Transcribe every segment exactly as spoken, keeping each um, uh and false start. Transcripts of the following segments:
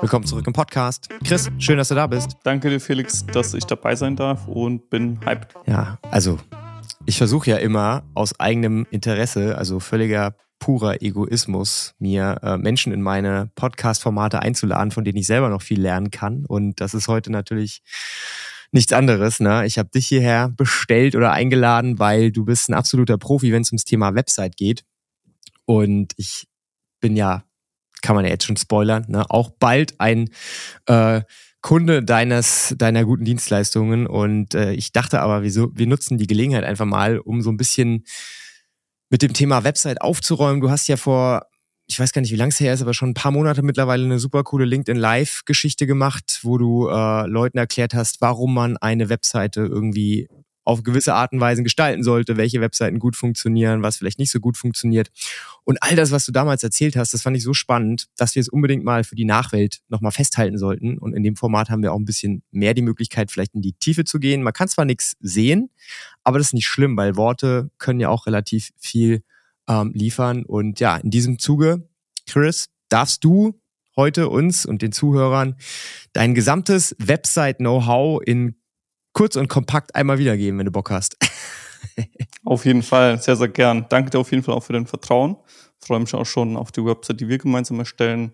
Willkommen zurück im Podcast. Chris, schön, dass du da bist. Danke dir, Felix, dass ich dabei sein darf und bin hyped. Ja, also ich versuche ja immer aus eigenem Interesse, also völliger purer Egoismus, mir äh, Menschen in meine Podcast-Formate einzuladen, von denen ich selber noch viel lernen kann. Und das ist heute natürlich nichts anderes, ne? Ich habe dich hierher bestellt oder eingeladen, weil du bist ein absoluter Profi, wenn es ums Thema Website geht. Und ich bin ja, kann man ja jetzt schon spoilern, ne? Auch bald ein äh, Kunde deines, deiner guten Dienstleistungen. Und äh, ich dachte aber, wieso, wir nutzen die Gelegenheit einfach mal, um so ein bisschen mit dem Thema Website aufzuräumen. Du hast ja vor, ich weiß gar nicht, wie lange es her ist, aber schon ein paar Monate mittlerweile eine super coole LinkedIn-Live-Geschichte gemacht, wo du äh, Leuten erklärt hast, warum man eine Webseite irgendwie auf gewisse Art und Weise gestalten sollte, welche Webseiten gut funktionieren, was vielleicht nicht so gut funktioniert. Und all das, was du damals erzählt hast, das fand ich so spannend, dass wir es unbedingt mal für die Nachwelt nochmal festhalten sollten. Und in dem Format haben wir auch ein bisschen mehr die Möglichkeit, vielleicht in die Tiefe zu gehen. Man kann zwar nichts sehen, aber das ist nicht schlimm, weil Worte können ja auch relativ viel ähm, liefern. Und ja, in diesem Zuge, Chris, darfst du heute uns und den Zuhörern dein gesamtes Website-Know-how in kurz und kompakt einmal wiedergeben, wenn du Bock hast. Auf jeden Fall, sehr, sehr gern. Danke dir auf jeden Fall auch für dein Vertrauen. Ich freue mich auch schon auf die Website, die wir gemeinsam erstellen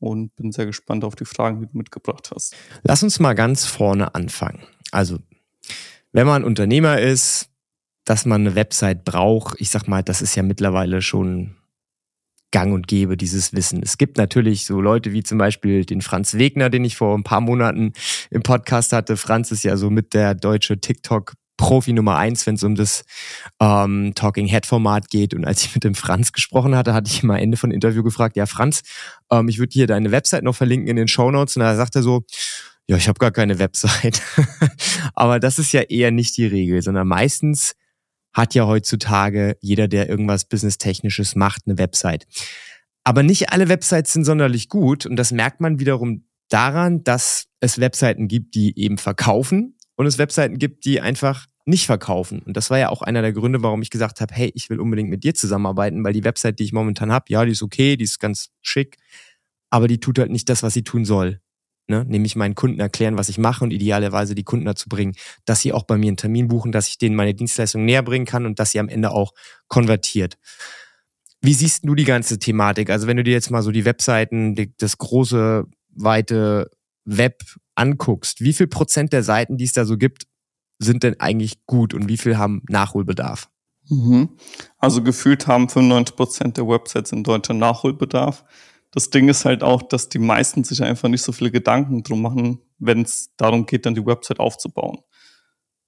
und bin sehr gespannt auf die Fragen, die du mitgebracht hast. Lass uns mal ganz vorne anfangen. Also, wenn man Unternehmer ist, dass man eine Website braucht, ich sag mal, das ist ja mittlerweile schon gang und gäbe, dieses Wissen. Es gibt natürlich so Leute wie zum Beispiel den Franz Wegner, den ich vor ein paar Monaten im Podcast hatte. Franz ist ja so mit der deutsche TikTok-Profi Nummer eins, wenn es um das ähm, Talking-Head-Format geht. Und als ich mit dem Franz gesprochen hatte, hatte ich immer Ende von Interview gefragt, ja Franz, ähm, ich würde hier deine Website noch verlinken in den Shownotes. Und da sagt er so, ja, ich habe gar keine Website. Aber das ist ja eher nicht die Regel, sondern meistens hat ja heutzutage jeder, der irgendwas Business-Technisches macht, eine Website. Aber nicht alle Websites sind sonderlich gut und das merkt man wiederum daran, dass es Webseiten gibt, die eben verkaufen und es Webseiten gibt, die einfach nicht verkaufen. Und das war ja auch einer der Gründe, warum ich gesagt habe, hey, ich will unbedingt mit dir zusammenarbeiten, weil die Website, die ich momentan habe, ja, die ist okay, die ist ganz schick, aber die tut halt nicht das, was sie tun soll. Ne? Nämlich meinen Kunden erklären, was ich mache und idealerweise die Kunden dazu bringen, dass sie auch bei mir einen Termin buchen, dass ich denen meine Dienstleistung näher bringen kann und dass sie am Ende auch konvertiert. Wie siehst du die ganze Thematik? Also wenn du dir jetzt mal so die Webseiten, die, das große, weite Web anguckst, wie viel Prozent der Seiten, die es da so gibt, sind denn eigentlich gut und wie viel haben Nachholbedarf? Mhm. Also gefühlt haben fünfundneunzig Prozent der Websites in Deutschland Nachholbedarf. Das Ding ist halt auch, dass die meisten sich einfach nicht so viele Gedanken drum machen, wenn es darum geht, dann die Website aufzubauen.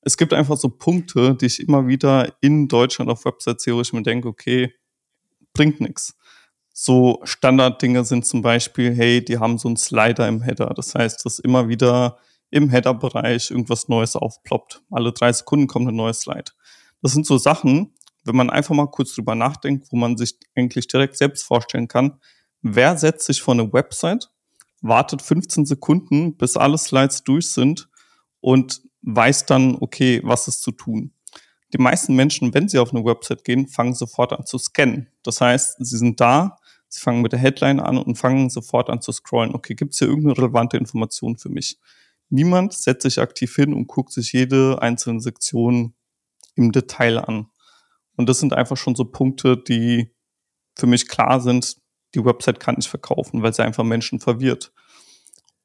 Es gibt einfach so Punkte, die ich immer wieder in Deutschland auf Websites sehe, wo ich mir denke, okay, bringt nichts. So Standarddinge sind zum Beispiel, hey, die haben so einen Slider im Header. Das heißt, dass immer wieder im Header-Bereich irgendwas Neues aufploppt. Alle drei Sekunden kommt ein neues Slide. Das sind so Sachen, wenn man einfach mal kurz drüber nachdenkt, wo man sich eigentlich direkt selbst vorstellen kann, wer setzt sich vor eine Website, wartet fünfzehn Sekunden, bis alle Slides durch sind und weiß dann, okay, was ist zu tun. Die meisten Menschen, wenn sie auf eine Website gehen, fangen sofort an zu scannen. Das heißt, sie sind da, sie fangen mit der Headline an und fangen sofort an zu scrollen. Okay, gibt es hier irgendeine relevante Information für mich? Niemand setzt sich aktiv hin und guckt sich jede einzelne Sektion im Detail an. Und das sind einfach schon so Punkte, die für mich klar sind, die Website kann nicht verkaufen, weil sie einfach Menschen verwirrt.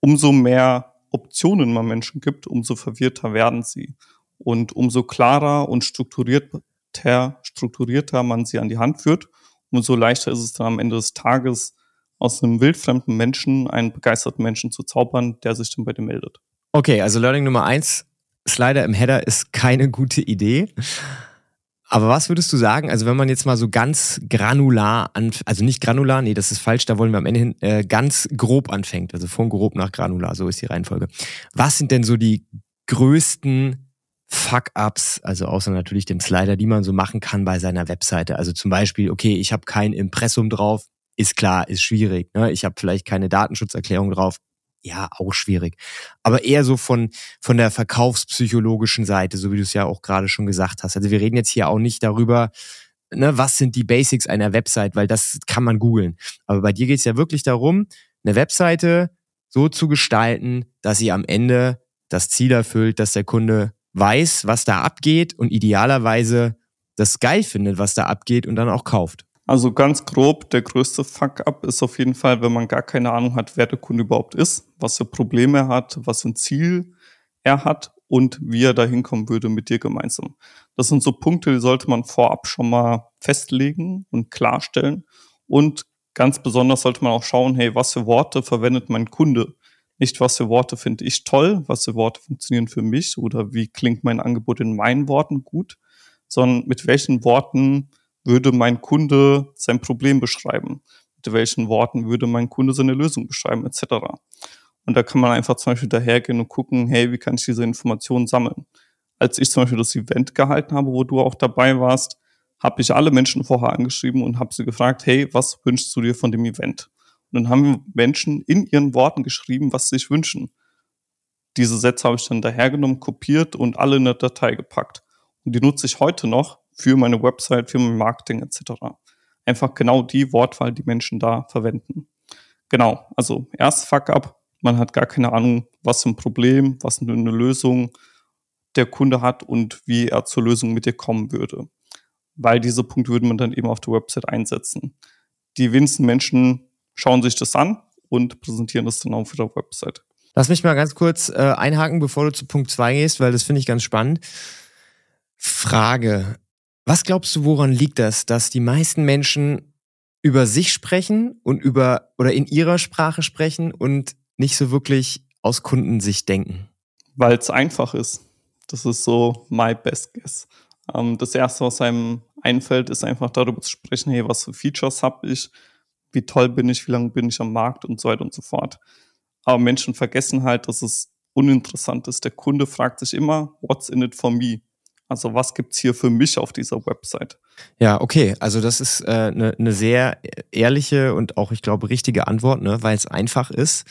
Umso mehr Optionen man Menschen gibt, umso verwirrter werden sie. Und umso klarer und strukturierter, strukturierter man sie an die Hand führt, umso leichter ist es dann am Ende des Tages, aus einem wildfremden Menschen einen begeisterten Menschen zu zaubern, der sich dann bei dir meldet. Okay, also Learning Nummer eins, Slider im Header ist keine gute Idee. Aber was würdest du sagen, also wenn man jetzt mal so ganz granular, anf- also nicht granular, nee, das ist falsch, da wollen wir am Ende hin, äh, ganz grob anfängt, also von grob nach granular, so ist die Reihenfolge. Was sind denn so die größten Fuck-Ups, also außer natürlich dem Slider, die man so machen kann bei seiner Webseite? Also zum Beispiel, okay, ich habe kein Impressum drauf, ist klar, ist schwierig, ne? Ich habe vielleicht keine Datenschutzerklärung drauf, ja, auch schwierig. Aber eher so von, von der verkaufspsychologischen Seite, so wie du es ja auch gerade schon gesagt hast. Also wir reden jetzt hier auch nicht darüber, ne, was sind die Basics einer Website, weil das kann man googeln. Aber bei dir geht es ja wirklich darum, eine Webseite so zu gestalten, dass sie am Ende das Ziel erfüllt, dass der Kunde weiß, was da abgeht und idealerweise das geil findet, was da abgeht und dann auch kauft. Also ganz grob, der größte Fuck-up ist auf jeden Fall, wenn man gar keine Ahnung hat, wer der Kunde überhaupt ist, was für Probleme er hat, was für ein Ziel er hat und wie er da hinkommen würde mit dir gemeinsam. Das sind so Punkte, die sollte man vorab schon mal festlegen und klarstellen. Und ganz besonders sollte man auch schauen, hey, was für Worte verwendet mein Kunde? Nicht, was für Worte finde ich toll, was für Worte funktionieren für mich oder wie klingt mein Angebot in meinen Worten gut, sondern mit welchen Worten würde mein Kunde sein Problem beschreiben? Mit welchen Worten würde mein Kunde seine Lösung beschreiben, et cetera. Und da kann man einfach zum Beispiel dahergehen und gucken, hey, wie kann ich diese Informationen sammeln? Als ich zum Beispiel das Event gehalten habe, wo du auch dabei warst, habe ich alle Menschen vorher angeschrieben und habe sie gefragt, hey, was wünschst du dir von dem Event? Und dann haben Menschen in ihren Worten geschrieben, was sie sich wünschen. Diese Sätze habe ich dann dahergenommen, kopiert und alle in eine Datei gepackt. Und die nutze ich heute noch für meine Website, für mein Marketing et cetera. Einfach genau die Wortwahl, die Menschen da verwenden. Genau, also erst Fuck-up, man hat gar keine Ahnung, was ein Problem, was eine Lösung der Kunde hat und wie er zur Lösung mit dir kommen würde. Weil diese Punkte würde man dann eben auf der Website einsetzen. Die wenigsten Menschen schauen sich das an und präsentieren das dann auf der Website. Lass mich mal ganz kurz äh, einhaken, bevor du zu Punkt zwei gehst, weil das finde ich ganz spannend. Frage, was glaubst du, woran liegt das, dass die meisten Menschen über sich sprechen und über oder in ihrer Sprache sprechen und nicht so wirklich aus Kundensicht denken? Weil es einfach ist. Das ist so my best guess. Ähm, das Erste, was einem einfällt, ist einfach darüber zu sprechen, hey, was für Features habe ich, wie toll bin ich, wie lange bin ich am Markt und so weiter und so fort. Aber Menschen vergessen halt, dass es uninteressant ist. Der Kunde fragt sich immer, what's in it for me? Also was gibt's hier für mich auf dieser Website? Ja, okay. Also das ist eine äh, ne sehr ehrliche und auch, ich glaube, richtige Antwort, ne? Weil es einfach ist.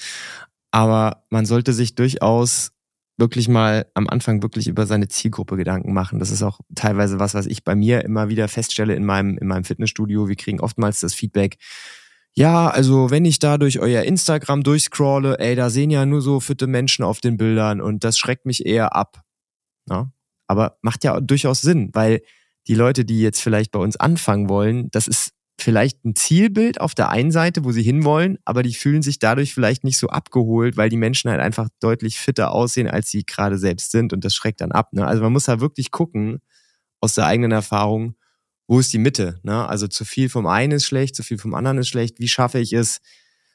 Aber man sollte sich durchaus wirklich mal am Anfang wirklich über seine Zielgruppe Gedanken machen. Das ist auch teilweise was, was ich bei mir immer wieder feststelle in meinem, in meinem Fitnessstudio. Wir kriegen oftmals das Feedback, ja, also wenn ich da durch euer Instagram durchscrolle, ey, da sehen ja nur so fitte Menschen auf den Bildern und das schreckt mich eher ab. Ja? Aber macht ja durchaus Sinn, weil die Leute, die jetzt vielleicht bei uns anfangen wollen, das ist vielleicht ein Zielbild auf der einen Seite, wo sie hinwollen, aber die fühlen sich dadurch vielleicht nicht so abgeholt, weil die Menschen halt einfach deutlich fitter aussehen, als sie gerade selbst sind und das schreckt dann ab. Ne? Also man muss da wirklich gucken, aus der eigenen Erfahrung, wo ist die Mitte? Ne? Also zu viel vom einen ist schlecht, zu viel vom anderen ist schlecht. Wie schaffe ich es,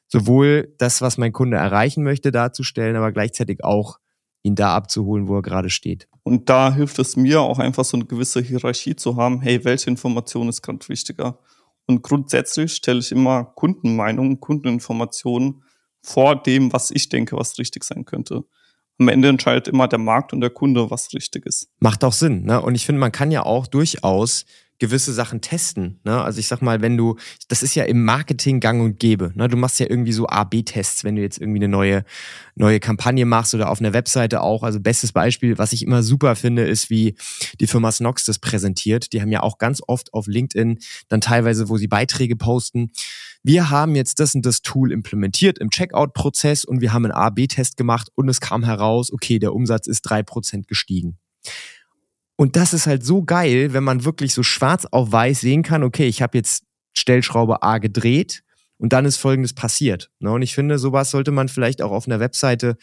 sowohl das, was mein Kunde erreichen möchte, darzustellen, aber gleichzeitig auch ihn da abzuholen, wo er gerade steht. Und da hilft es mir auch einfach so eine gewisse Hierarchie zu haben, hey, welche Information ist gerade wichtiger? Und grundsätzlich stelle ich immer Kundenmeinungen, Kundeninformationen vor dem, was ich denke, was richtig sein könnte. Am Ende entscheidet immer der Markt und der Kunde, was richtig ist. Macht auch Sinn, ne? Und ich finde, man kann ja auch durchaus gewisse Sachen testen. Ne? Also ich sag mal, wenn du, das ist ja im Marketing gang und gäbe. Ne? Du machst ja irgendwie so A B Tests, wenn du jetzt irgendwie eine neue, neue Kampagne machst oder auf einer Webseite auch. Also bestes Beispiel, was ich immer super finde, ist, wie die Firma SNOCKS das präsentiert. Die haben ja auch ganz oft auf LinkedIn dann teilweise, wo sie Beiträge posten, wir haben jetzt das und das Tool implementiert im Checkout-Prozess und wir haben einen A B Test gemacht und es kam heraus, okay, der Umsatz ist drei Prozent gestiegen. Und das ist halt so geil, wenn man wirklich so schwarz auf weiß sehen kann, okay, ich habe jetzt Stellschraube A gedreht und dann ist Folgendes passiert. Ne? Und ich finde, sowas sollte man vielleicht auch auf einer Webseite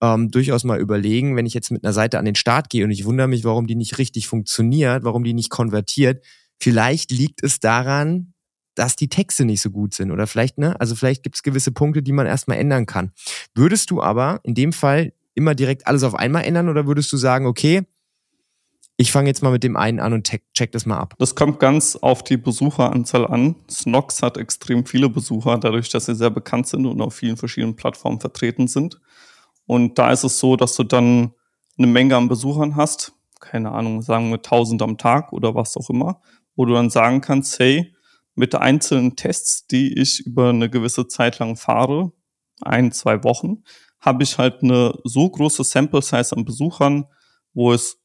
ähm, durchaus mal überlegen, wenn ich jetzt mit einer Seite an den Start gehe und ich wundere mich, warum die nicht richtig funktioniert, warum die nicht konvertiert. Vielleicht liegt es daran, dass die Texte nicht so gut sind oder vielleicht, ne? Also vielleicht gibt es gewisse Punkte, die man erstmal ändern kann. Würdest du aber in dem Fall immer direkt alles auf einmal ändern oder würdest du sagen, okay, ich fange jetzt mal mit dem einen an und check das mal ab. Das kommt ganz auf die Besucheranzahl an. SNOCKS hat extrem viele Besucher, dadurch, dass sie sehr bekannt sind und auf vielen verschiedenen Plattformen vertreten sind. Und da ist es so, dass du dann eine Menge an Besuchern hast, keine Ahnung, sagen wir tausend am Tag oder was auch immer, wo du dann sagen kannst, hey, mit einzelnen Tests, die ich über eine gewisse Zeit lang fahre, ein, zwei Wochen, habe ich halt eine so große Sample-Size an Besuchern, wo es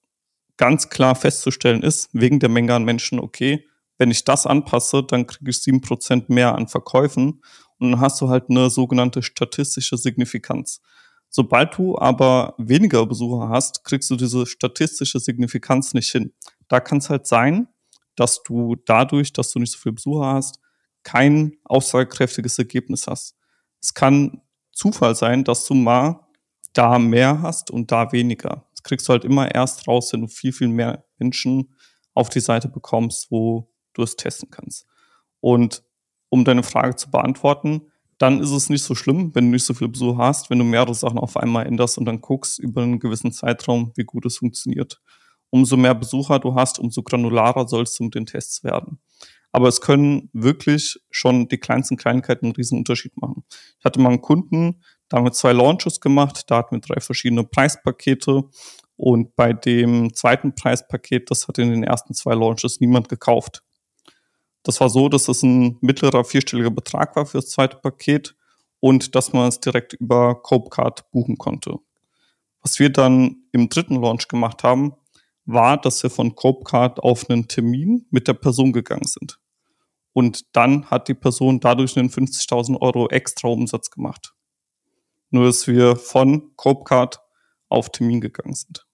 ganz klar festzustellen ist, wegen der Menge an Menschen, okay, wenn ich das anpasse, dann kriege ich sieben Prozent mehr an Verkäufen und dann hast du halt eine sogenannte statistische Signifikanz. Sobald du aber weniger Besucher hast, kriegst du diese statistische Signifikanz nicht hin. Da kann es halt sein, dass du dadurch, dass du nicht so viele Besucher hast, kein aussagekräftiges Ergebnis hast. Es kann Zufall sein, dass du mal da mehr hast und da weniger. Das kriegst du halt immer erst raus, wenn du viel, viel mehr Menschen auf die Seite bekommst, wo du es testen kannst. Und um deine Frage zu beantworten, dann ist es nicht so schlimm, wenn du nicht so viel Besuch hast, wenn du mehrere Sachen auf einmal änderst und dann guckst über einen gewissen Zeitraum, wie gut es funktioniert. Umso mehr Besucher du hast, umso granularer sollst du mit den Tests werden. Aber es können wirklich schon die kleinsten Kleinigkeiten einen riesen Unterschied machen. Ich hatte mal einen Kunden, da haben wir zwei Launches gemacht, da hatten wir drei verschiedene Preispakete und bei dem zweiten Preispaket, das hat in den ersten zwei Launches niemand gekauft. Das war so, dass es ein mittlerer vierstelliger Betrag war für das zweite Paket und dass man es direkt über CopeCard buchen konnte. Was wir dann im dritten Launch gemacht haben, war, dass wir von CopeCard auf einen Termin mit der Person gegangen sind. Und dann hat die Person dadurch einen fünfzigtausend Euro extra Umsatz gemacht. Nur, dass wir von CopeCard auf Termin gegangen sind.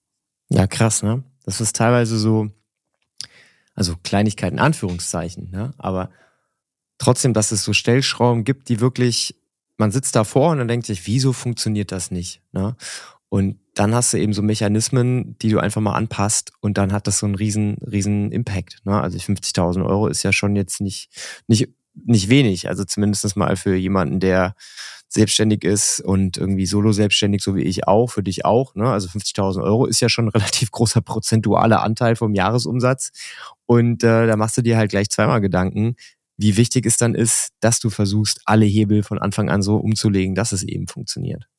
Ja, krass, ne? Das ist teilweise so... Also Kleinigkeiten, Anführungszeichen, ne? Aber trotzdem, dass es so Stellschrauben gibt, die wirklich, man sitzt davor und dann denkt sich, wieso funktioniert das nicht? Ne? Und dann hast du eben so Mechanismen, die du einfach mal anpasst und dann hat das so einen riesen, riesen Impact. Ne? Also fünfzigtausend Euro ist ja schon jetzt nicht, nicht, nicht wenig, also zumindest mal für jemanden, der selbstständig ist und irgendwie solo selbstständig, so wie ich auch, für dich auch. Ne? Also fünfzigtausend Euro ist ja schon ein relativ großer prozentualer Anteil vom Jahresumsatz. Und äh, da machst du dir halt gleich zweimal Gedanken, wie wichtig es dann ist, dass du versuchst, alle Hebel von Anfang an so umzulegen, dass es eben funktioniert.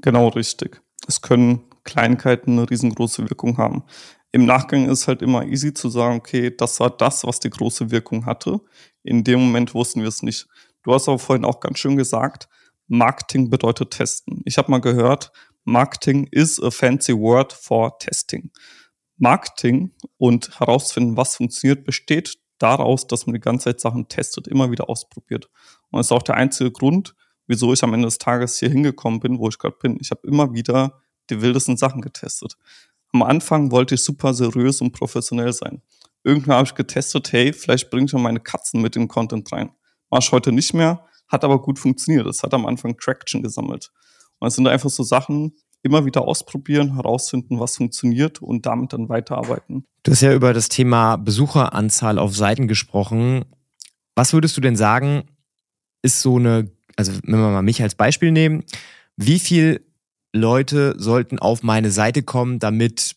Genau, richtig. Es können Kleinigkeiten eine riesengroße Wirkung haben. Im Nachgang ist halt immer easy zu sagen, okay, das war das, was die große Wirkung hatte. In dem Moment wussten wir es nicht. Du hast aber vorhin auch ganz schön gesagt, Marketing bedeutet testen. Ich habe mal gehört, Marketing is a fancy word for testing. Marketing und herausfinden, was funktioniert, besteht daraus, dass man die ganze Zeit Sachen testet, immer wieder ausprobiert. Und das ist auch der einzige Grund, wieso ich am Ende des Tages hier hingekommen bin, wo ich gerade bin. Ich habe immer wieder die wildesten Sachen getestet. Am Anfang wollte ich super seriös und professionell sein. Irgendwann habe ich getestet, hey, vielleicht bringe ich mal meine Katzen mit in Content rein. Mach ich heute nicht mehr. Hat aber gut funktioniert. Es hat am Anfang Traction gesammelt. Und es sind einfach so Sachen, immer wieder ausprobieren, herausfinden, was funktioniert und damit dann weiterarbeiten. Du hast ja über das Thema Besucheranzahl auf Seiten gesprochen. Was würdest du denn sagen, ist so eine, also wenn wir mal mich als Beispiel nehmen, wie viele Leute sollten auf meine Seite kommen, damit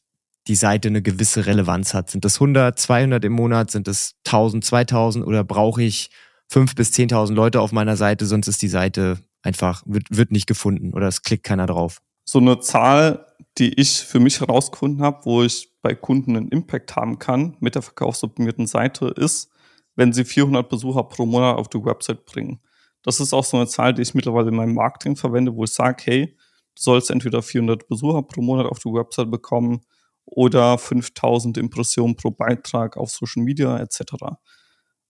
die Seite eine gewisse Relevanz hat? Sind das hundert, zweihundert im Monat? Sind das tausend, zweitausend oder brauche ich fünftausend bis zehntausend Leute auf meiner Seite, sonst ist die Seite einfach, wird, wird nicht gefunden oder es klickt keiner drauf. So eine Zahl, die ich für mich herausgefunden habe, wo ich bei Kunden einen Impact haben kann mit der verkaufsoptimierten Seite, ist, wenn sie vierhundert Besucher pro Monat auf die Website bringen. Das ist auch so eine Zahl, die ich mittlerweile in meinem Marketing verwende, wo ich sage, hey, du sollst entweder vierhundert Besucher pro Monat auf die Website bekommen oder fünftausend Impressionen pro Beitrag auf Social Media et cetera,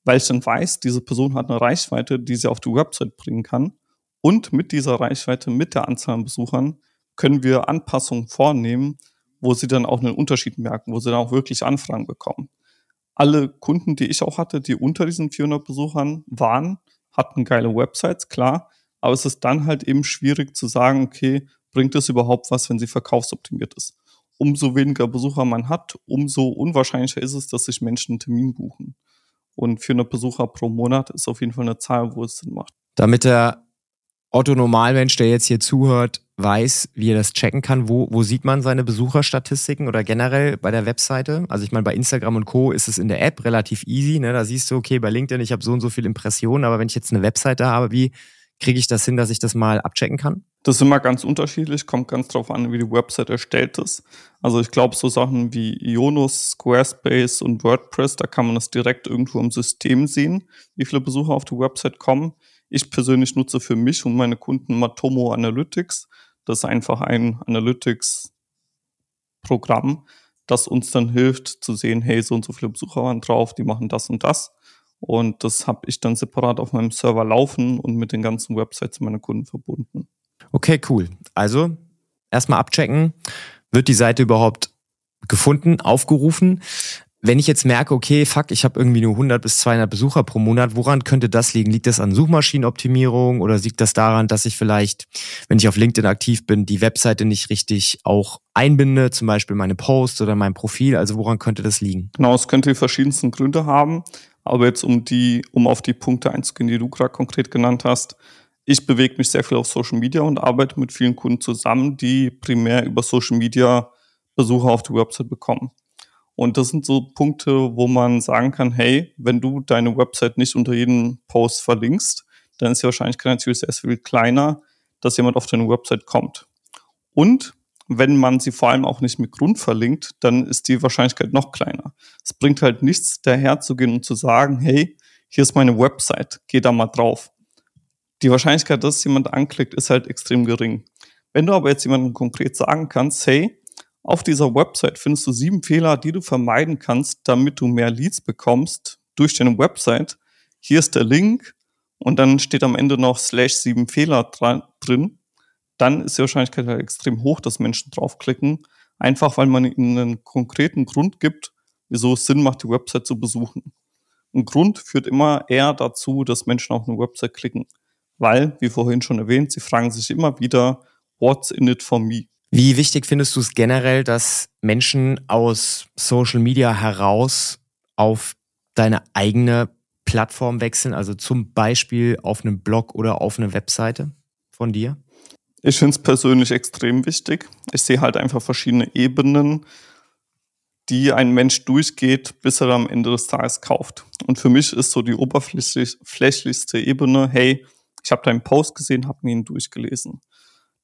weil ich dann weiß, diese Person hat eine Reichweite, die sie auf die Website bringen kann. Und mit dieser Reichweite, mit der Anzahl an Besuchern, können wir Anpassungen vornehmen, wo sie dann auch einen Unterschied merken, wo sie dann auch wirklich Anfragen bekommen. Alle Kunden, die ich auch hatte, die unter diesen vierhundert Besuchern waren, hatten geile Websites, klar. Aber es ist dann halt eben schwierig zu sagen, okay, bringt es überhaupt was, wenn sie verkaufsoptimiert ist? Umso weniger Besucher man hat, umso unwahrscheinlicher ist es, dass sich Menschen einen Termin buchen. Und vierhundert Besucher pro Monat ist auf jeden Fall eine Zahl, wo es Sinn macht. Damit der Otto-Normalmensch, der jetzt hier zuhört, weiß, wie er das checken kann, wo, wo sieht man seine Besucherstatistiken oder generell bei der Webseite? Also ich meine, bei Instagram und Co. ist es in der App relativ easy. Ne? Da siehst du, okay, bei LinkedIn, ich habe so und so viele Impressionen, aber wenn ich jetzt eine Webseite habe, wie kriege ich das hin, dass ich das mal abchecken kann? Das ist immer ganz unterschiedlich, kommt ganz drauf an, wie die Website erstellt ist. Also ich glaube, so Sachen wie Ionos, Squarespace und WordPress, da kann man das direkt irgendwo im System sehen, wie viele Besucher auf die Website kommen. Ich persönlich nutze für mich und meine Kunden Matomo Analytics. Das ist einfach ein Analytics-Programm, das uns dann hilft zu sehen, hey, so und so viele Besucher waren drauf, die machen das und das. Und das habe ich dann separat auf meinem Server laufen und mit den ganzen Websites meiner Kunden verbunden. Okay, cool. Also erstmal abchecken, wird die Seite überhaupt gefunden, aufgerufen? Wenn ich jetzt merke, okay, fuck, ich habe irgendwie nur hundert bis zweihundert Besucher pro Monat, woran könnte das liegen? Liegt das an Suchmaschinenoptimierung oder liegt das daran, dass ich vielleicht, wenn ich auf LinkedIn aktiv bin, die Webseite nicht richtig auch einbinde, zum Beispiel meine Posts oder mein Profil? Also woran könnte das liegen? Genau, es könnte die verschiedensten Gründe haben, aber jetzt um die, um auf die Punkte einzugehen, die du gerade konkret genannt hast. Ich bewege mich sehr viel auf Social Media und arbeite mit vielen Kunden zusammen, die primär über Social Media Besucher auf die Website bekommen. Und das sind so Punkte, wo man sagen kann, hey, wenn du deine Website nicht unter jedem Post verlinkst, dann ist die Wahrscheinlichkeit natürlich sehr viel kleiner, dass jemand auf deine Website kommt. Und wenn man sie vor allem auch nicht mit Grund verlinkt, dann ist die Wahrscheinlichkeit noch kleiner. Es bringt halt nichts, daherzugehen und zu sagen, hey, hier ist meine Website, geh da mal drauf. Die Wahrscheinlichkeit, dass jemand anklickt, ist halt extrem gering. Wenn du aber jetzt jemandem konkret sagen kannst, hey, auf dieser Website findest du sieben Fehler, die du vermeiden kannst, damit du mehr Leads bekommst durch deine Website. Hier ist der Link und dann steht am Ende noch slash sieben Fehler drin. Dann ist die Wahrscheinlichkeit halt extrem hoch, dass Menschen draufklicken. Einfach, weil man ihnen einen konkreten Grund gibt, wieso es Sinn macht, die Website zu besuchen. Ein Grund führt immer eher dazu, dass Menschen auf eine Website klicken. Weil, wie vorhin schon erwähnt, sie fragen sich immer wieder, what's in it for me? Wie wichtig findest du es generell, dass Menschen aus Social Media heraus auf deine eigene Plattform wechseln, also zum Beispiel auf einen Blog oder auf eine Webseite von dir? Ich finde es persönlich extrem wichtig. Ich sehe halt einfach verschiedene Ebenen, die ein Mensch durchgeht, bis er am Ende des Tages kauft. Und für mich ist so die oberflächlichste Ebene, hey, ich habe deinen Post gesehen, habe mir ihn durchgelesen.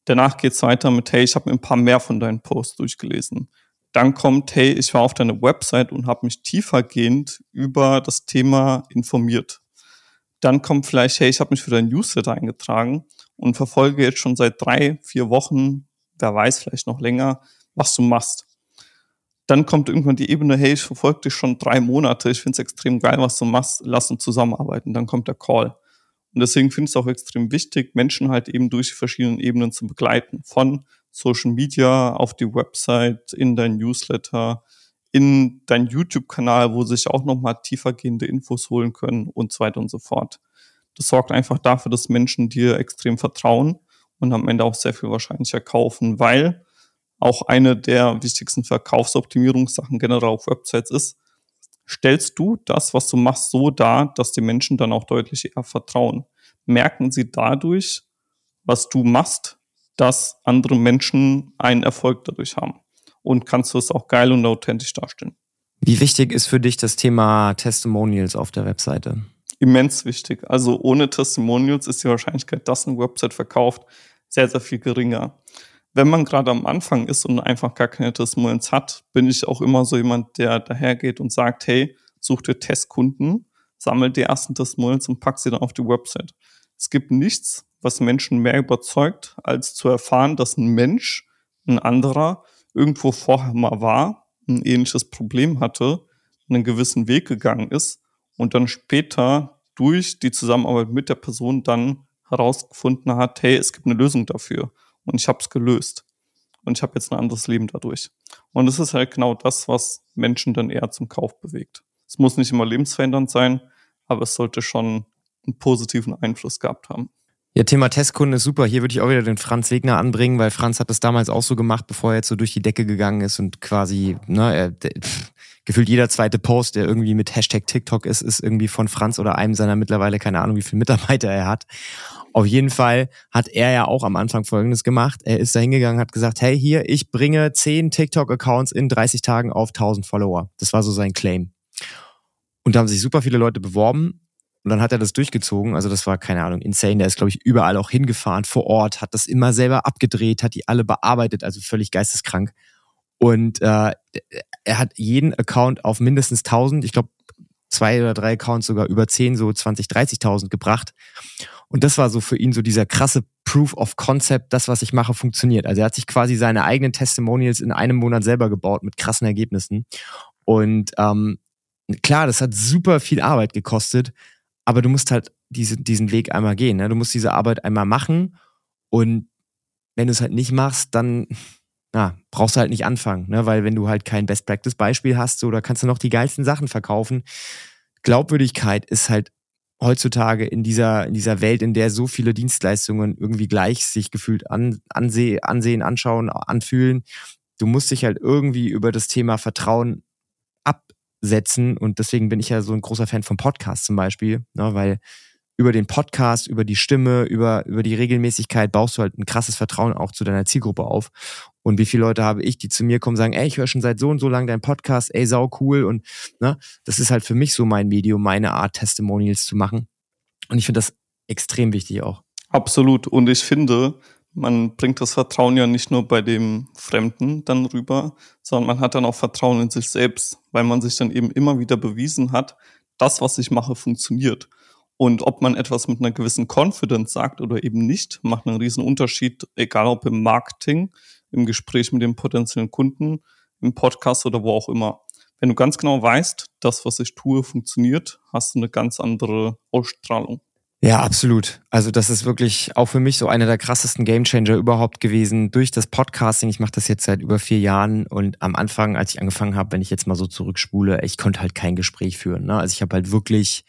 Danach geht es weiter mit, hey, ich habe mir ein paar mehr von deinen Posts durchgelesen. Dann kommt, hey, ich war auf deiner Website und habe mich tiefergehend über das Thema informiert. Dann kommt vielleicht, hey, ich habe mich für deinen Newsletter eingetragen und verfolge jetzt schon seit drei, vier Wochen, wer weiß, vielleicht noch länger, was du machst. Dann kommt irgendwann die Ebene, hey, ich verfolge dich schon drei Monate, ich finde es extrem geil, was du machst, lass uns zusammenarbeiten. Dann kommt der Call. Und deswegen finde ich es auch extrem wichtig, Menschen halt eben durch die verschiedenen Ebenen zu begleiten. Von Social Media auf die Website, in dein Newsletter, in deinen YouTube-Kanal, wo sich auch nochmal tiefergehende Infos holen können und so weiter und so fort. Das sorgt einfach dafür, dass Menschen dir extrem vertrauen und am Ende auch sehr viel wahrscheinlicher kaufen, weil auch eine der wichtigsten Verkaufsoptimierungssachen generell auf Websites ist, stellst du das, was du machst, so dar, dass die Menschen dann auch deutlich eher vertrauen. Merken sie dadurch, was du machst, dass andere Menschen einen Erfolg dadurch haben. Und kannst du es auch geil und authentisch darstellen. Wie wichtig ist für dich das Thema Testimonials auf der Webseite? Immens wichtig. Also ohne Testimonials ist die Wahrscheinlichkeit, dass eine Website verkauft, sehr, sehr viel geringer. Wenn man gerade am Anfang ist und einfach gar keine Testimonials hat, bin ich auch immer so jemand, der dahergeht und sagt, hey, such dir Testkunden, sammel die ersten Testimonials und pack sie dann auf die Website. Es gibt nichts, was Menschen mehr überzeugt, als zu erfahren, dass ein Mensch, ein anderer, irgendwo vorher mal war, ein ähnliches Problem hatte, einen gewissen Weg gegangen ist und dann später durch die Zusammenarbeit mit der Person dann herausgefunden hat, hey, es gibt eine Lösung dafür. Und ich habe es gelöst. Und ich habe jetzt ein anderes Leben dadurch. Und das ist halt genau das, was Menschen dann eher zum Kauf bewegt. Es muss nicht immer lebensverändernd sein, aber es sollte schon einen positiven Einfluss gehabt haben. Ja, Thema Testkunden ist super. Hier würde ich auch wieder den Franz Wegner anbringen, weil Franz hat das damals auch so gemacht, bevor er jetzt so durch die Decke gegangen ist und quasi, ne, er, der, pff, gefühlt jeder zweite Post, der irgendwie mit Hashtag TikTok ist, ist irgendwie von Franz oder einem seiner mittlerweile, keine Ahnung, wie viele Mitarbeiter er hat. Auf jeden Fall hat er ja auch am Anfang Folgendes gemacht. Er ist da hingegangen, hat gesagt, hey, hier, ich bringe zehn TikTok-Accounts in dreißig Tagen auf tausend Follower. Das war so sein Claim. Und da haben sich super viele Leute beworben. Und dann hat er das durchgezogen, also das war, keine Ahnung, insane. Der ist, glaube ich, überall auch hingefahren, vor Ort, hat das immer selber abgedreht, hat die alle bearbeitet, also völlig geisteskrank. Und äh, er hat jeden Account auf mindestens tausend, ich glaube, zwei oder drei Accounts sogar über zehn, so zwanzig, dreißigtausend gebracht. Und das war so für ihn so dieser krasse Proof of Concept, das, was ich mache, funktioniert. Also er hat sich quasi seine eigenen Testimonials in einem Monat selber gebaut mit krassen Ergebnissen. Und ähm, klar, das hat super viel Arbeit gekostet, aber du musst halt diese, diesen Weg einmal gehen. Ne? Du musst diese Arbeit einmal machen und wenn du es halt nicht machst, dann na, brauchst du halt nicht anfangen. Ne? Weil wenn du halt kein Best-Practice-Beispiel hast, so, da kannst du noch die geilsten Sachen verkaufen. Glaubwürdigkeit ist halt heutzutage in dieser, in dieser Welt, in der so viele Dienstleistungen irgendwie gleich sich gefühlt an, anseh, ansehen, anschauen, anfühlen. Du musst dich halt irgendwie über das Thema Vertrauen absetzen und deswegen bin ich ja so ein großer Fan von Podcasts zum Beispiel, ne, weil über den Podcast, über die Stimme, über, über die Regelmäßigkeit baust du halt ein krasses Vertrauen auch zu deiner Zielgruppe auf. Und wie viele Leute habe ich, die zu mir kommen und sagen, ey, ich höre schon seit so und so lang deinen Podcast, ey, sau cool. Und ne, das ist halt für mich so mein Medium, meine Art, Testimonials zu machen. Und ich finde das extrem wichtig auch. Absolut. Und ich finde, man bringt das Vertrauen ja nicht nur bei dem Fremden dann rüber, sondern man hat dann auch Vertrauen in sich selbst, weil man sich dann eben immer wieder bewiesen hat, das, was ich mache, funktioniert. Und ob man etwas mit einer gewissen Confidence sagt oder eben nicht, macht einen riesen Unterschied, egal ob im Marketing, im Gespräch mit dem potenziellen Kunden, im Podcast oder wo auch immer. Wenn du ganz genau weißt, das, was ich tue, funktioniert, hast du eine ganz andere Ausstrahlung. Ja, absolut. Also das ist wirklich auch für mich so einer der krassesten Gamechanger überhaupt gewesen durch das Podcasting. Ich mache das jetzt seit über vier Jahren und am Anfang, als ich angefangen habe, wenn ich jetzt mal so zurückspule, ich konnte halt kein Gespräch führen. Ne? Also ich habe halt wirklich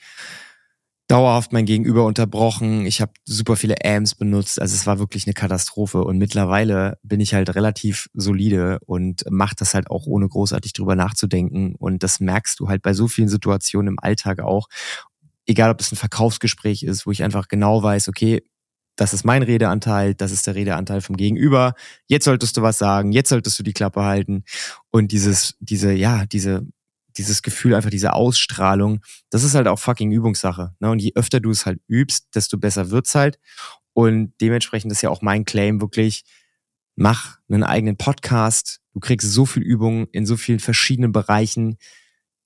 dauerhaft mein Gegenüber unterbrochen. Ich habe super viele A Ms benutzt. Also es war wirklich eine Katastrophe. Und mittlerweile bin ich halt relativ solide und mache das halt auch ohne großartig drüber nachzudenken. Und das merkst du halt bei so vielen Situationen im Alltag auch. Egal, ob es ein Verkaufsgespräch ist, wo ich einfach genau weiß, okay, das ist mein Redeanteil, das ist der Redeanteil vom Gegenüber. Jetzt solltest du was sagen, jetzt solltest du die Klappe halten. Und dieses, diese, ja, diese... dieses Gefühl, einfach diese Ausstrahlung, das ist halt auch fucking Übungssache. Ne? Und je öfter du es halt übst, desto besser wird's halt. Und dementsprechend ist ja auch mein Claim wirklich, mach einen eigenen Podcast. Du kriegst so viel Übung in so vielen verschiedenen Bereichen.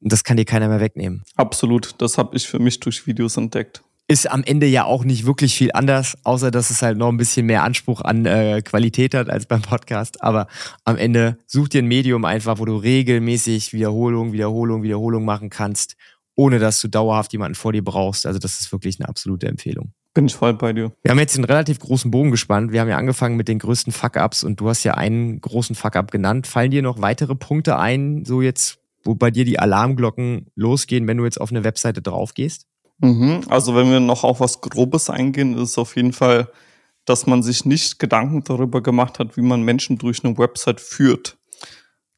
Das kann dir keiner mehr wegnehmen. Absolut. Das habe ich für mich durch Videos entdeckt. Ist am Ende ja auch nicht wirklich viel anders, außer dass es halt noch ein bisschen mehr Anspruch an äh, Qualität hat als beim Podcast. Aber am Ende such dir ein Medium einfach, wo du regelmäßig Wiederholung, Wiederholung, Wiederholung machen kannst, ohne dass du dauerhaft jemanden vor dir brauchst. Also das ist wirklich eine absolute Empfehlung. Bin ich voll bei dir. Wir haben jetzt einen relativ großen Bogen gespannt. Wir haben ja angefangen mit den größten Fuck-Ups und du hast ja einen großen Fuck-Up genannt. Fallen dir noch weitere Punkte ein, so jetzt, wo bei dir die Alarmglocken losgehen, wenn du jetzt auf eine Webseite drauf gehst? Also wenn wir noch auf was Grobes eingehen, ist es auf jeden Fall, dass man sich nicht Gedanken darüber gemacht hat, wie man Menschen durch eine Website führt.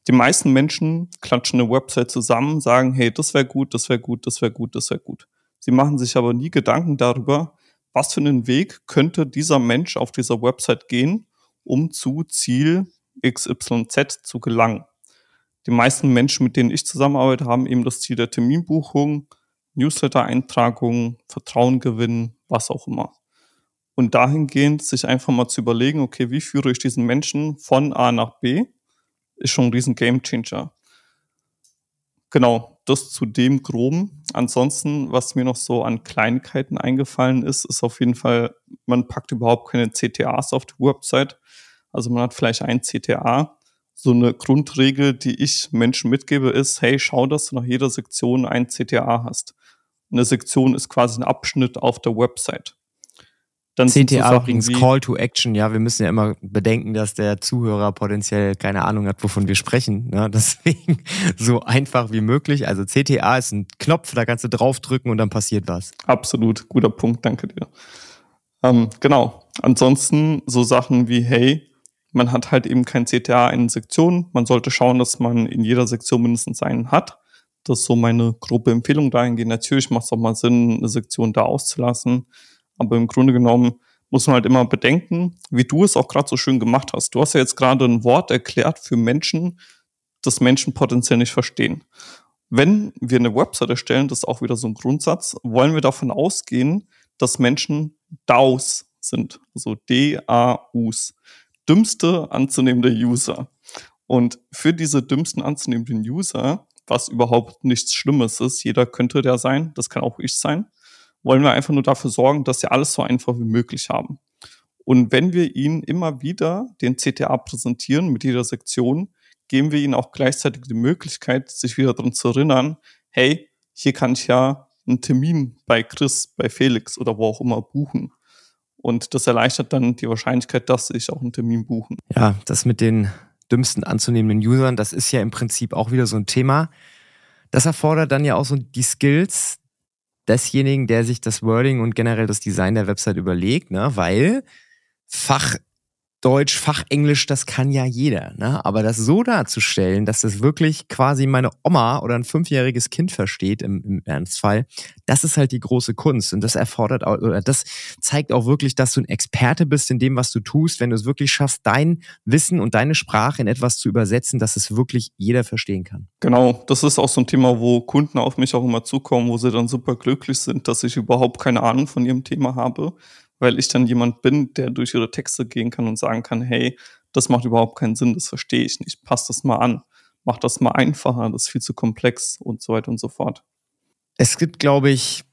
Die meisten Menschen klatschen eine Website zusammen, sagen, hey, das wäre gut, das wäre gut, das wäre gut, das wäre gut. Sie machen sich aber nie Gedanken darüber, was für einen Weg könnte dieser Mensch auf dieser Website gehen, um zu Ziel X Y Z zu gelangen. Die meisten Menschen, mit denen ich zusammenarbeite, haben eben das Ziel der Terminbuchung, Newsletter-Eintragung, Vertrauen gewinnen, was auch immer. Und dahingehend sich einfach mal zu überlegen, okay, wie führe ich diesen Menschen von A nach B, ist schon ein riesen Gamechanger. Genau, das zu dem Groben. Ansonsten, was mir noch so an Kleinigkeiten eingefallen ist, ist auf jeden Fall, man packt überhaupt keine C T As auf die Website. Also man hat vielleicht ein C T A. So eine Grundregel, die ich Menschen mitgebe, ist, hey, schau, dass du nach jeder Sektion ein C T A hast. Eine Sektion ist quasi ein Abschnitt auf der Website. Dann C T A übrigens, Call to Action, ja, wir müssen ja immer bedenken, dass der Zuhörer potenziell keine Ahnung hat, wovon wir sprechen, ne? Deswegen so einfach wie möglich. Also C T A ist ein Knopf, da kannst du draufdrücken und dann passiert was. Absolut, guter Punkt, danke dir. Ähm, genau, ansonsten so Sachen wie, hey, man hat halt eben kein C T A in Sektionen. Man sollte schauen, dass man in jeder Sektion mindestens einen hat. Das ist so meine grobe Empfehlung dahingehend. Natürlich macht es auch mal Sinn, eine Sektion da auszulassen. Aber im Grunde genommen muss man halt immer bedenken, wie du es auch gerade so schön gemacht hast. Du hast ja jetzt gerade ein Wort erklärt für Menschen, das Menschen potenziell nicht verstehen. Wenn wir eine Website erstellen, das ist auch wieder so ein Grundsatz, wollen wir davon ausgehen, dass Menschen D A Us sind. Also D A Us. Dümmste anzunehmende User. Und für diese dümmsten anzunehmenden User, was überhaupt nichts Schlimmes ist, jeder könnte der sein, das kann auch ich sein, wollen wir einfach nur dafür sorgen, dass sie alles so einfach wie möglich haben. Und wenn wir Ihnen immer wieder den C T A präsentieren mit jeder Sektion, geben wir Ihnen auch gleichzeitig die Möglichkeit, sich wieder daran zu erinnern, hey, hier kann ich ja einen Termin bei Chris, bei Felix oder wo auch immer buchen. Und das erleichtert dann die Wahrscheinlichkeit, dass ich auch einen Termin buchen. Ja, das mit den dümmsten anzunehmenden Usern, das ist ja im Prinzip auch wieder so ein Thema. Das erfordert dann ja auch so die Skills desjenigen, der sich das Wording und generell das Design der Website überlegt, ne? Weil Fachdeutsch, Fachenglisch, das kann ja jeder. Ne? Aber das so darzustellen, dass das wirklich quasi meine Oma oder ein fünfjähriges Kind versteht im, im Ernstfall, das ist halt die große Kunst. Und das erfordert auch, oder das zeigt auch wirklich, dass du ein Experte bist in dem, was du tust, wenn du es wirklich schaffst, dein Wissen und deine Sprache in etwas zu übersetzen, dass es wirklich jeder verstehen kann. Genau, das ist auch so ein Thema, wo Kunden auf mich auch immer zukommen, wo sie dann super glücklich sind, dass ich überhaupt keine Ahnung von ihrem Thema habe, weil ich dann jemand bin, der durch ihre Texte gehen kann und sagen kann, hey, das macht überhaupt keinen Sinn, das verstehe ich nicht, passt das mal an, mach das mal einfacher, das ist viel zu komplex und so weiter und so fort. Es gibt, glaube ich,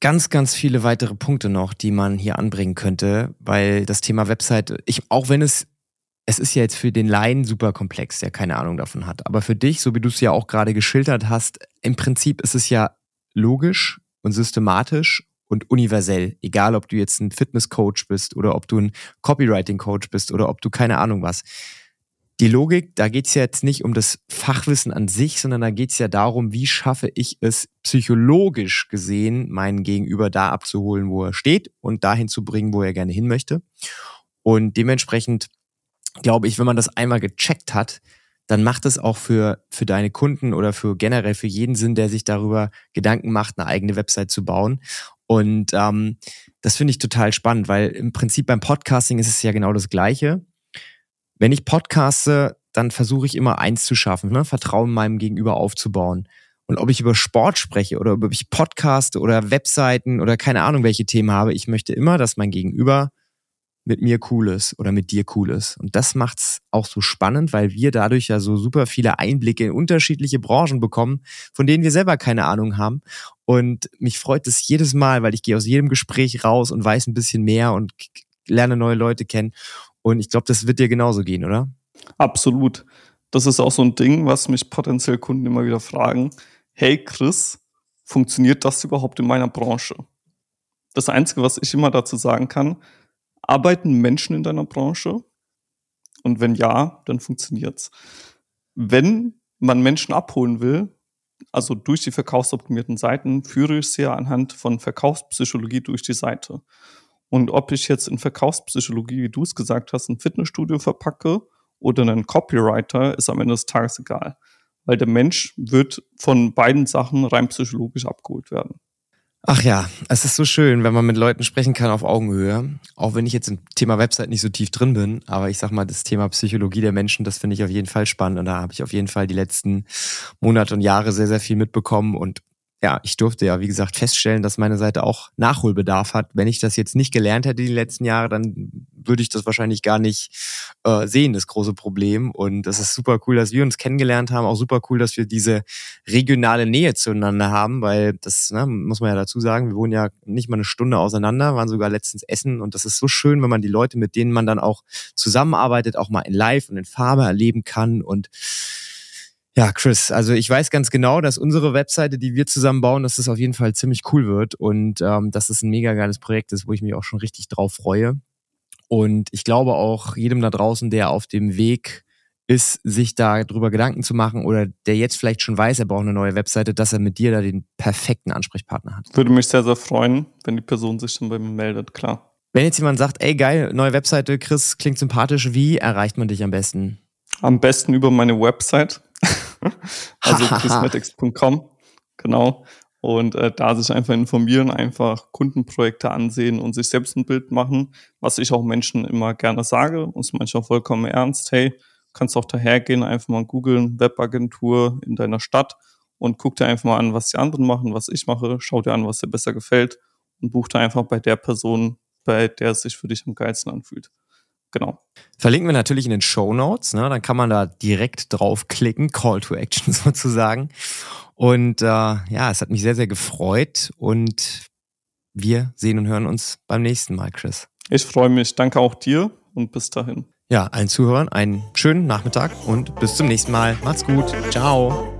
ganz, ganz viele weitere Punkte noch, die man hier anbringen könnte, weil das Thema Website, ich, auch wenn es, es ist ja jetzt für den Laien super komplex, der keine Ahnung davon hat, aber für dich, so wie du es ja auch gerade geschildert hast, im Prinzip ist es ja logisch und systematisch und universell, egal ob du jetzt ein Fitnesscoach bist oder ob du ein Copywriting-Coach bist oder ob du keine Ahnung was. Die Logik, da geht es ja jetzt nicht um das Fachwissen an sich, sondern da geht es ja darum, wie schaffe ich es psychologisch gesehen, meinen Gegenüber da abzuholen, wo er steht und dahin zu bringen, wo er gerne hin möchte. Und dementsprechend glaube ich, wenn man das einmal gecheckt hat, dann macht es auch für, für deine Kunden oder für generell für jeden Sinn, der sich darüber Gedanken macht, eine eigene Website zu bauen. Und ähm, das finde ich total spannend, weil im Prinzip beim Podcasting ist es ja genau das Gleiche. Wenn ich podcaste, dann versuche ich immer eins zu schaffen, ne? Vertrauen meinem Gegenüber aufzubauen. Und ob ich über Sport spreche oder ob ich Podcaste oder Webseiten oder keine Ahnung, welche Themen habe, ich möchte immer, dass mein Gegenüber mit mir cool ist oder mit dir cool ist. Und das macht's auch so spannend, weil wir dadurch ja so super viele Einblicke in unterschiedliche Branchen bekommen, von denen wir selber keine Ahnung haben. Und mich freut es jedes Mal, weil ich gehe aus jedem Gespräch raus und weiß ein bisschen mehr und lerne neue Leute kennen. Und ich glaube, das wird dir genauso gehen, oder? Absolut. Das ist auch so ein Ding, was mich potenziell Kunden immer wieder fragen. Hey Chris, funktioniert das überhaupt in meiner Branche? Das Einzige, was ich immer dazu sagen kann, arbeiten Menschen in deiner Branche? Und wenn ja, dann funktioniert's. Wenn man Menschen abholen will, also durch die verkaufsoptimierten Seiten, führe ich sie ja anhand von Verkaufspsychologie durch die Seite. Und ob ich jetzt in Verkaufspsychologie, wie du es gesagt hast, ein Fitnessstudio verpacke oder einen Copywriter, ist am Ende des Tages egal. Weil der Mensch wird von beiden Sachen rein psychologisch abgeholt werden. Ach ja, es ist so schön, wenn man mit Leuten sprechen kann auf Augenhöhe. Auch wenn ich jetzt im Thema Website nicht so tief drin bin, aber ich sag mal, das Thema Psychologie der Menschen, das finde ich auf jeden Fall spannend und da habe ich auf jeden Fall die letzten Monate und Jahre sehr, sehr viel mitbekommen und ja, ich durfte ja, wie gesagt, feststellen, dass meine Seite auch Nachholbedarf hat. Wenn ich das jetzt nicht gelernt hätte die letzten Jahre, dann würde ich das wahrscheinlich gar nicht äh, sehen, das große Problem. Und das ist super cool, dass wir uns kennengelernt haben. Auch super cool, dass wir diese regionale Nähe zueinander haben, weil das, ne, muss man ja dazu sagen, wir wohnen ja nicht mal eine Stunde auseinander, waren sogar letztens essen. Und das ist so schön, wenn man die Leute, mit denen man dann auch zusammenarbeitet, auch mal in Live und in Farbe erleben kann. Und ja, Chris, also ich weiß ganz genau, dass unsere Webseite, die wir zusammen bauen, dass das auf jeden Fall ziemlich cool wird und ähm, dass es ein mega geiles Projekt ist, wo ich mich auch schon richtig drauf freue. Und ich glaube auch jedem da draußen, der auf dem Weg ist, sich da drüber Gedanken zu machen oder der jetzt vielleicht schon weiß, er braucht eine neue Webseite, dass er mit dir da den perfekten Ansprechpartner hat. Würde mich sehr, sehr freuen, wenn die Person sich schon bei mir meldet, klar. Wenn jetzt jemand sagt, ey geil, neue Webseite, Chris, klingt sympathisch, wie erreicht man dich am besten? Am besten über meine Website. Also krisnetics punkt com, genau. Und äh, da sich einfach informieren, einfach Kundenprojekte ansehen und sich selbst ein Bild machen, was ich auch Menschen immer gerne sage, und es manchmal vollkommen ernst, hey, kannst auch dahergehen, einfach mal googeln, Webagentur in deiner Stadt und guck dir einfach mal an, was die anderen machen, was ich mache, schau dir an, was dir besser gefällt und buch dir einfach bei der Person, bei der es sich für dich am geilsten anfühlt. Genau. Verlinken wir natürlich in den Shownotes, ne? Dann kann man da direkt draufklicken, Call to Action sozusagen. Und äh, ja, es hat mich sehr, sehr gefreut und wir sehen und hören uns beim nächsten Mal, Chris. Ich freue mich. Danke auch dir und bis dahin. Ja, allen Zuhörern einen schönen Nachmittag und bis zum nächsten Mal. Macht's gut. Ciao.